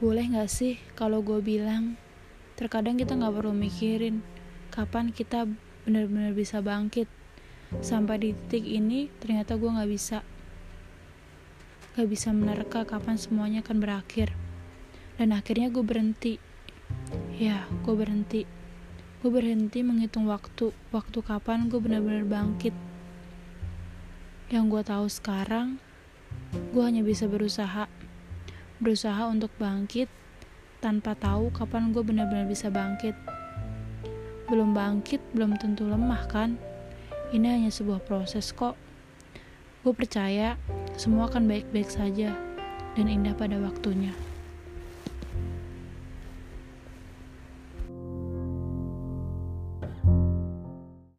Boleh gak sih kalau gue bilang, terkadang kita gak perlu mikirin kapan kita benar-benar bisa bangkit. Sampai di titik ini ternyata gue gak bisa menerka kapan semuanya akan berakhir. Dan akhirnya gue berhenti. Ya, gue berhenti. Gue berhenti menghitung waktu kapan gue benar-benar bangkit. Yang gue tahu sekarang, gue hanya bisa berusaha untuk bangkit tanpa tahu kapan gue benar-benar bisa bangkit. Belum bangkit, belum tentu lemah kan? Ini hanya sebuah proses kok. Gue percaya semua akan baik-baik saja dan indah pada waktunya.